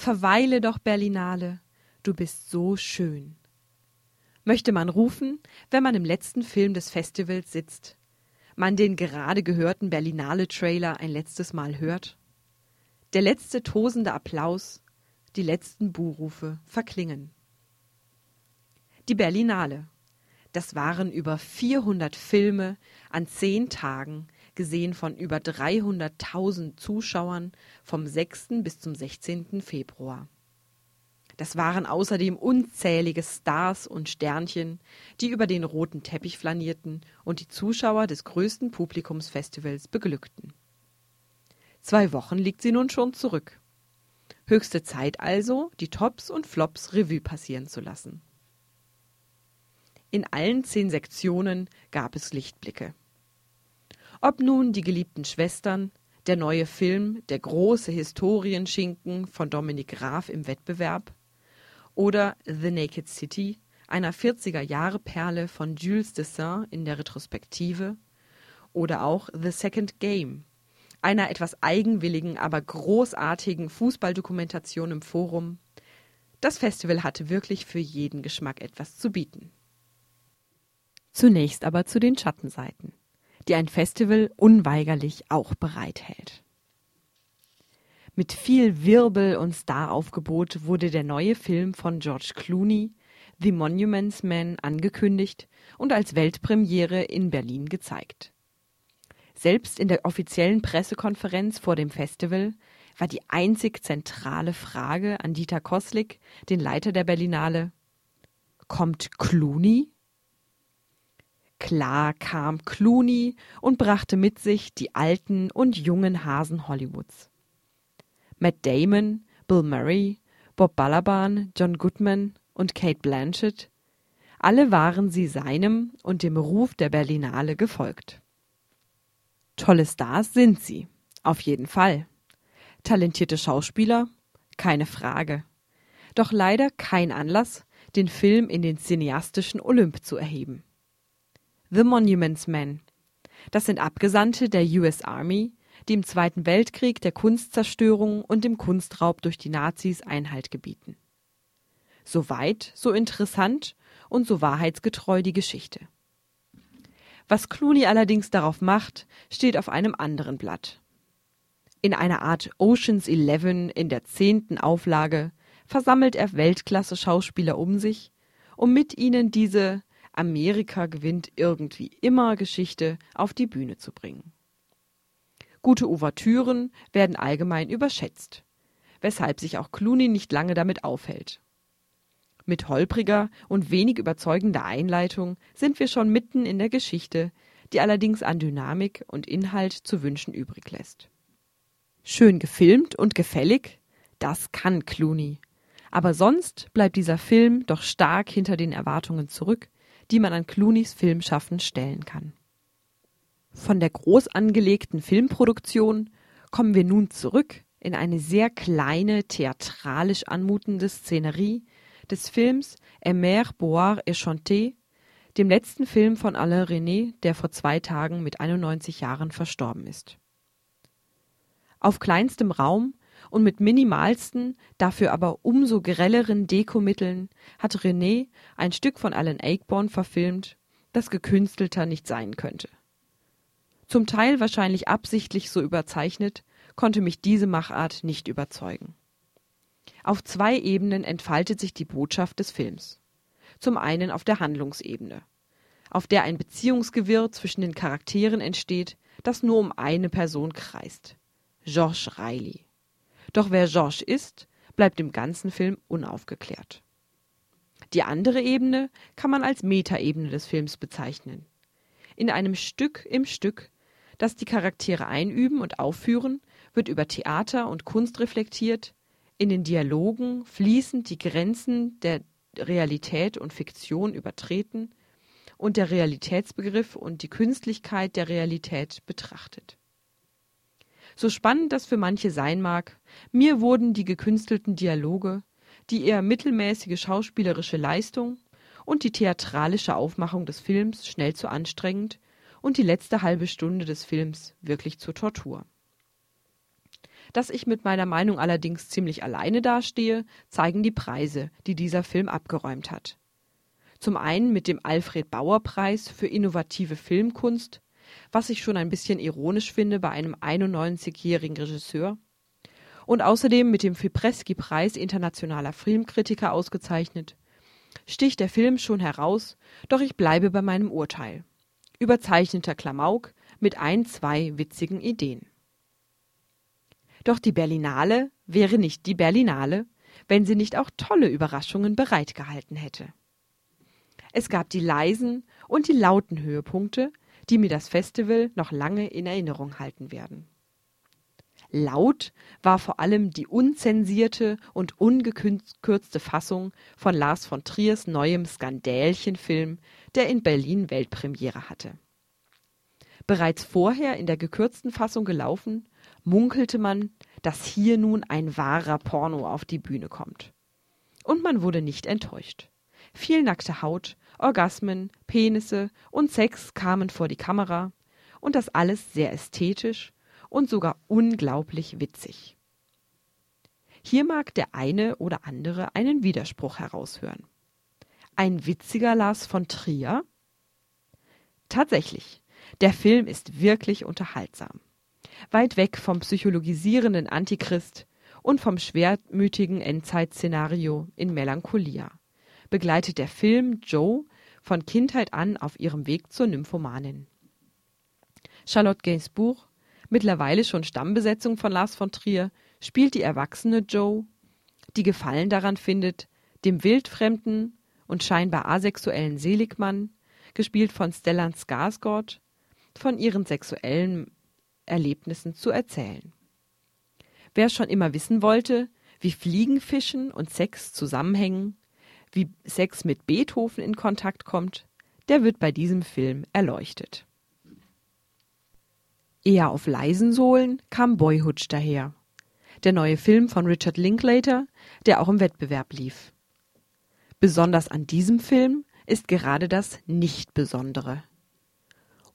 Verweile doch, Berlinale, du bist so schön. Möchte man rufen, wenn man im letzten Film des Festivals sitzt, man den gerade gehörten Berlinale-Trailer ein letztes Mal hört? Der letzte tosende Applaus, die letzten Buhrufe verklingen. Die Berlinale. Das waren über 400 Filme an 10 Tagen, gesehen von über 300.000 Zuschauern vom 6. bis zum 16. Februar. Das waren außerdem unzählige Stars und Sternchen, die über den roten Teppich flanierten und die Zuschauer des größten Publikumsfestivals beglückten. 2 Wochen liegt sie nun schon zurück. Höchste Zeit also, die Tops und Flops Revue passieren zu lassen. In allen 10 Sektionen gab es Lichtblicke. Ob nun die geliebten Schwestern, der neue Film, der große Historienschinken von Dominik Graf im Wettbewerb oder The Naked City, einer 40er-Jahre-Perle von Jules Dassin in der Retrospektive oder auch The Second Game, einer etwas eigenwilligen, aber großartigen Fußballdokumentation im Forum. Das Festival hatte wirklich für jeden Geschmack etwas zu bieten. Zunächst aber zu den Schattenseiten, die ein Festival unweigerlich auch bereithält. Mit viel Wirbel und Staraufgebot wurde der neue Film von George Clooney, The Monuments Men, angekündigt und als Weltpremiere in Berlin gezeigt. Selbst in der offiziellen Pressekonferenz vor dem Festival war die einzig zentrale Frage an Dieter Kosslick, den Leiter der Berlinale: Kommt Clooney? Klar kam Clooney und brachte mit sich die alten und jungen Hasen Hollywoods. Matt Damon, Bill Murray, Bob Balaban, John Goodman und Kate Blanchett, alle waren sie seinem und dem Ruf der Berlinale gefolgt. Tolle Stars sind sie, auf jeden Fall. Talentierte Schauspieler, keine Frage. Doch leider kein Anlass, den Film in den cineastischen Olymp zu erheben. The Monuments Men. Das sind Abgesandte der US Army, die im Zweiten Weltkrieg der Kunstzerstörung und dem Kunstraub durch die Nazis Einhalt gebieten. So weit, so interessant und so wahrheitsgetreu die Geschichte. Was Clooney allerdings darauf macht, steht auf einem anderen Blatt. In einer Art Ocean's 11 in der 10. Auflage versammelt er Weltklasse-Schauspieler um sich, um mit ihnen diese Amerika gewinnt irgendwie immer Geschichte auf die Bühne zu bringen. Gute Ouvertüren werden allgemein überschätzt, weshalb sich auch Clooney nicht lange damit aufhält. Mit holpriger und wenig überzeugender Einleitung sind wir schon mitten in der Geschichte, die allerdings an Dynamik und Inhalt zu wünschen übrig lässt. Schön gefilmt und gefällig, das kann Clooney. Aber sonst bleibt dieser Film doch stark hinter den Erwartungen zurück, die man an Clooneys Filmschaffen stellen kann. Von der groß angelegten Filmproduktion kommen wir nun zurück in eine sehr kleine, theatralisch anmutende Szenerie des Films Aimer, boire et chanter, dem letzten Film von Alain Resnais, der vor 2 Tagen mit 91 Jahren verstorben ist. Auf kleinstem Raum und mit minimalsten, dafür aber umso grelleren Dekomitteln hat Resnais ein Stück von Alan Ayckbourn verfilmt, das gekünstelter nicht sein könnte. Zum Teil wahrscheinlich absichtlich so überzeichnet, konnte mich diese Machart nicht überzeugen. Auf 2 Ebenen entfaltet sich die Botschaft des Films. Zum einen auf der Handlungsebene, auf der ein Beziehungsgewirr zwischen den Charakteren entsteht, das nur um eine Person kreist: George Riley. Doch wer George ist, bleibt im ganzen Film unaufgeklärt. Die andere Ebene kann man als Metaebene des Films bezeichnen. In einem Stück im Stück, das die Charaktere einüben und aufführen, wird über Theater und Kunst reflektiert, in den Dialogen fließend die Grenzen der Realität und Fiktion übertreten und der Realitätsbegriff und die Künstlichkeit der Realität betrachtet. So spannend das für manche sein mag, mir wurden die gekünstelten Dialoge, die eher mittelmäßige schauspielerische Leistung und die theatralische Aufmachung des Films schnell zu anstrengend und die letzte halbe Stunde des Films wirklich zur Tortur. Dass ich mit meiner Meinung allerdings ziemlich alleine dastehe, zeigen die Preise, die dieser Film abgeräumt hat. Zum einen mit dem Alfred-Bauer-Preis für innovative Filmkunst, was ich schon ein bisschen ironisch finde bei einem 91-jährigen Regisseur, und außerdem mit dem Fipreski-Preis internationaler Filmkritiker ausgezeichnet, sticht der Film schon heraus, doch ich bleibe bei meinem Urteil. Überzeichneter Klamauk mit ein, zwei witzigen Ideen. Doch die Berlinale wäre nicht die Berlinale, wenn sie nicht auch tolle Überraschungen bereitgehalten hätte. Es gab die leisen und die lauten Höhepunkte, die mir das Festival noch lange in Erinnerung halten werden. Laut war vor allem die unzensierte und ungekürzte Fassung von Lars von Triers neuem Skandälchenfilm, der in Berlin Weltpremiere hatte. Bereits vorher in der gekürzten Fassung gelaufen, munkelte man, dass hier nun ein wahrer Porno auf die Bühne kommt. Und man wurde nicht enttäuscht. Viel nackte Haut, Orgasmen, Penisse und Sex kamen vor die Kamera und das alles sehr ästhetisch und sogar unglaublich witzig. Hier mag der eine oder andere einen Widerspruch heraushören. Ein witziger Lars von Trier? Tatsächlich, der Film ist wirklich unterhaltsam. Weit weg vom psychologisierenden Antichrist und vom schwermütigen Endzeitszenario in Melancholia begleitet der Film Jo von Kindheit an auf ihrem Weg zur Nymphomanin. Charlotte Gainsbourg, mittlerweile schon Stammbesetzung von Lars von Trier, spielt die erwachsene Jo, die Gefallen daran findet, dem wildfremden und scheinbar asexuellen Seligmann, gespielt von Stellan Skarsgård, von ihren sexuellen Erlebnissen zu erzählen. Wer schon immer wissen wollte, wie Fliegenfischen und Sex zusammenhängen, wie Sex mit Beethoven in Kontakt kommt, der wird bei diesem Film erleuchtet. Eher auf leisen Sohlen kam Boyhood daher, der neue Film von Richard Linklater, der auch im Wettbewerb lief. Besonders an diesem Film ist gerade das Nicht-Besondere.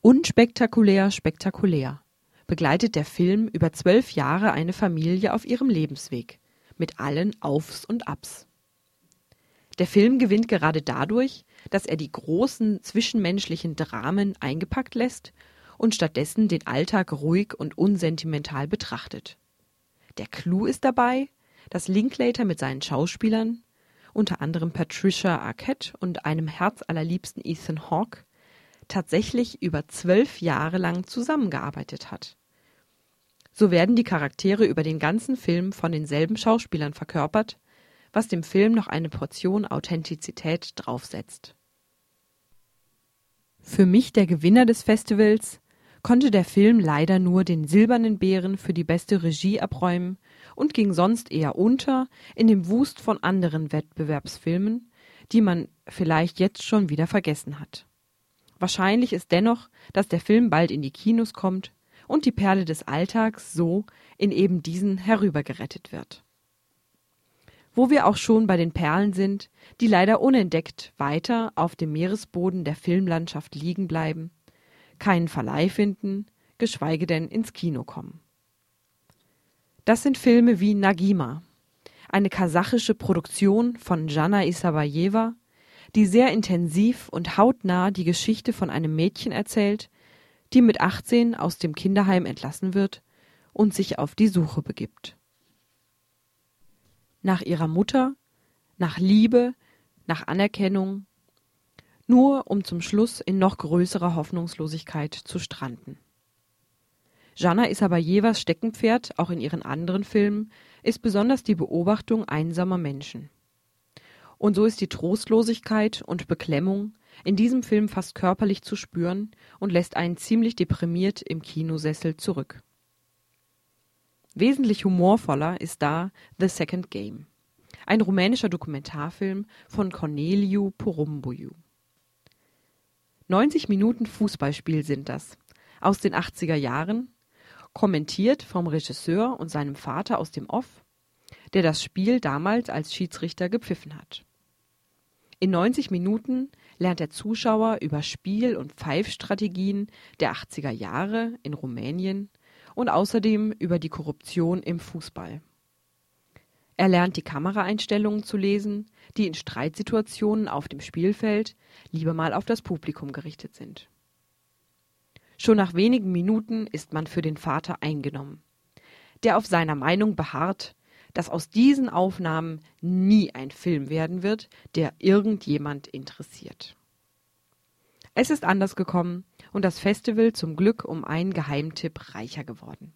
Unspektakulär, spektakulär begleitet der Film über 12 Jahre eine Familie auf ihrem Lebensweg, mit allen Aufs und Abs. Der Film gewinnt gerade dadurch, dass er die großen zwischenmenschlichen Dramen eingepackt lässt und stattdessen den Alltag ruhig und unsentimental betrachtet. Der Clou ist dabei, dass Linklater mit seinen Schauspielern, unter anderem Patricia Arquette und einem herzallerliebsten Ethan Hawke, tatsächlich über 12 Jahre lang zusammengearbeitet hat. So werden die Charaktere über den ganzen Film von denselben Schauspielern verkörpert, was dem Film noch eine Portion Authentizität draufsetzt. Für mich, der Gewinner des Festivals, konnte der Film leider nur den silbernen Bären für die beste Regie abräumen und ging sonst eher unter in dem Wust von anderen Wettbewerbsfilmen, die man vielleicht jetzt schon wieder vergessen hat. Wahrscheinlich ist dennoch, dass der Film bald in die Kinos kommt und die Perle des Alltags so in eben diesen herübergerettet wird. Wo wir auch schon bei den Perlen sind, die leider unentdeckt weiter auf dem Meeresboden der Filmlandschaft liegen bleiben, keinen Verleih finden, geschweige denn ins Kino kommen. Das sind Filme wie Nagima, eine kasachische Produktion von Jana Isabajewa, die sehr intensiv und hautnah die Geschichte von einem Mädchen erzählt, die mit 18 aus dem Kinderheim entlassen wird und sich auf die Suche begibt. Nach ihrer Mutter, nach Liebe, nach Anerkennung, nur um zum Schluss in noch größerer Hoffnungslosigkeit zu stranden. Jana Isabajewas Steckenpferd, auch in ihren anderen Filmen, ist besonders die Beobachtung einsamer Menschen. Und so ist die Trostlosigkeit und Beklemmung in diesem Film fast körperlich zu spüren und lässt einen ziemlich deprimiert im Kinosessel zurück. Wesentlich humorvoller ist da The Second Game, ein rumänischer Dokumentarfilm von Corneliu Porumbuiu. 90 Minuten Fußballspiel sind das, aus den 80er Jahren, kommentiert vom Regisseur und seinem Vater aus dem Off, der das Spiel damals als Schiedsrichter gepfiffen hat. In 90 Minuten lernt der Zuschauer über Spiel- und Pfeifstrategien der 80er Jahre in Rumänien und außerdem über die Korruption im Fußball. Er lernt die Kameraeinstellungen zu lesen, die in Streitsituationen auf dem Spielfeld lieber mal auf das Publikum gerichtet sind. Schon nach wenigen Minuten ist man für den Vater eingenommen, der auf seiner Meinung beharrt, dass aus diesen Aufnahmen nie ein Film werden wird, der irgendjemand interessiert. Es ist anders gekommen und das Festival zum Glück um einen Geheimtipp reicher geworden.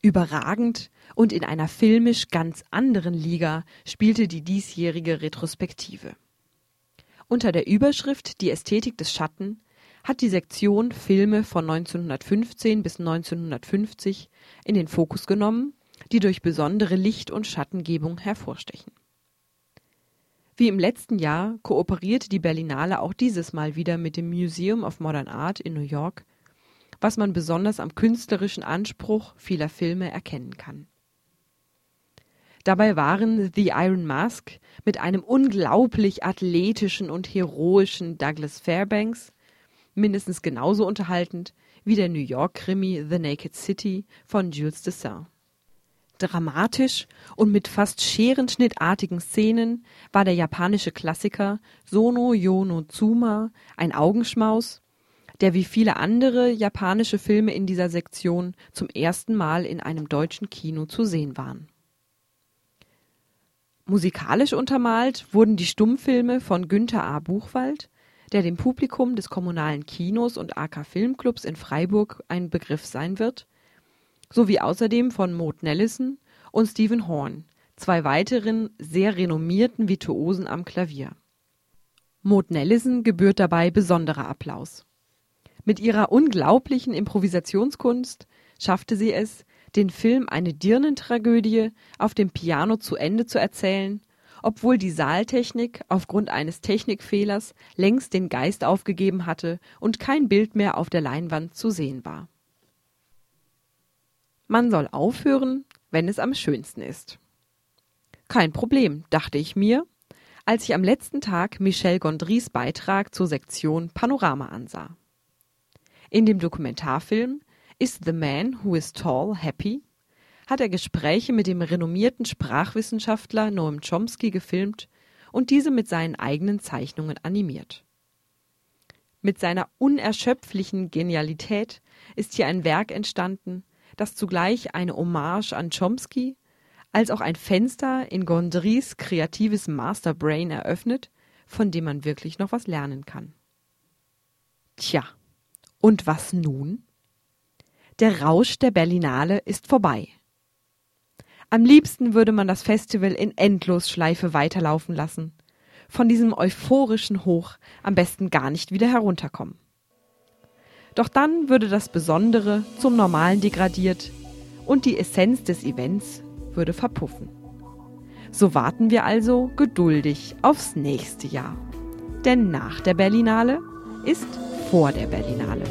Überragend und in einer filmisch ganz anderen Liga spielte die diesjährige Retrospektive. Unter der Überschrift »Die Ästhetik des Schatten« hat die Sektion Filme von 1915 bis 1950 in den Fokus genommen, die durch besondere Licht- und Schattengebung hervorstechen. Wie im letzten Jahr kooperierte die Berlinale auch dieses Mal wieder mit dem Museum of Modern Art in New York, was man besonders am künstlerischen Anspruch vieler Filme erkennen kann. Dabei waren The Iron Mask mit einem unglaublich athletischen und heroischen Douglas Fairbanks mindestens genauso unterhaltend wie der New York-Krimi The Naked City von Jules Dassin. Dramatisch und mit fast scherenschnittartigen Szenen war der japanische Klassiker Sono Yonotsuma ein Augenschmaus, der wie viele andere japanische Filme in dieser Sektion zum ersten Mal in einem deutschen Kino zu sehen waren. Musikalisch untermalt wurden die Stummfilme von Günther A. Buchwald, der dem Publikum des kommunalen Kinos und AK Filmclubs in Freiburg ein Begriff sein wird, sowie außerdem von Maud Nellison und Stephen Horn, zwei weiteren sehr renommierten Virtuosen am Klavier. Maud Nellison gebührt dabei besonderer Applaus. Mit ihrer unglaublichen Improvisationskunst schaffte sie es, den Film eine Dirnentragödie auf dem Piano zu Ende zu erzählen, obwohl die Saaltechnik aufgrund eines Technikfehlers längst den Geist aufgegeben hatte und kein Bild mehr auf der Leinwand zu sehen war. Man soll aufhören, wenn es am schönsten ist. Kein Problem, dachte ich mir, als ich am letzten Tag Michel Gondrys Beitrag zur Sektion Panorama ansah. In dem Dokumentarfilm Is the Man Who is Tall Happy? Hat er Gespräche mit dem renommierten Sprachwissenschaftler Noam Chomsky gefilmt und diese mit seinen eigenen Zeichnungen animiert. Mit seiner unerschöpflichen Genialität ist hier ein Werk entstanden, das zugleich eine Hommage an Chomsky als auch ein Fenster in Gondrys kreatives Masterbrain eröffnet, von dem man wirklich noch was lernen kann. Tja, und was nun? Der Rausch der Berlinale ist vorbei. Am liebsten würde man das Festival in Endlosschleife weiterlaufen lassen, von diesem euphorischen Hoch am besten gar nicht wieder herunterkommen. Doch dann würde das Besondere zum Normalen degradiert und die Essenz des Events würde verpuffen. So warten wir also geduldig aufs nächste Jahr. Denn nach der Berlinale ist vor der Berlinale.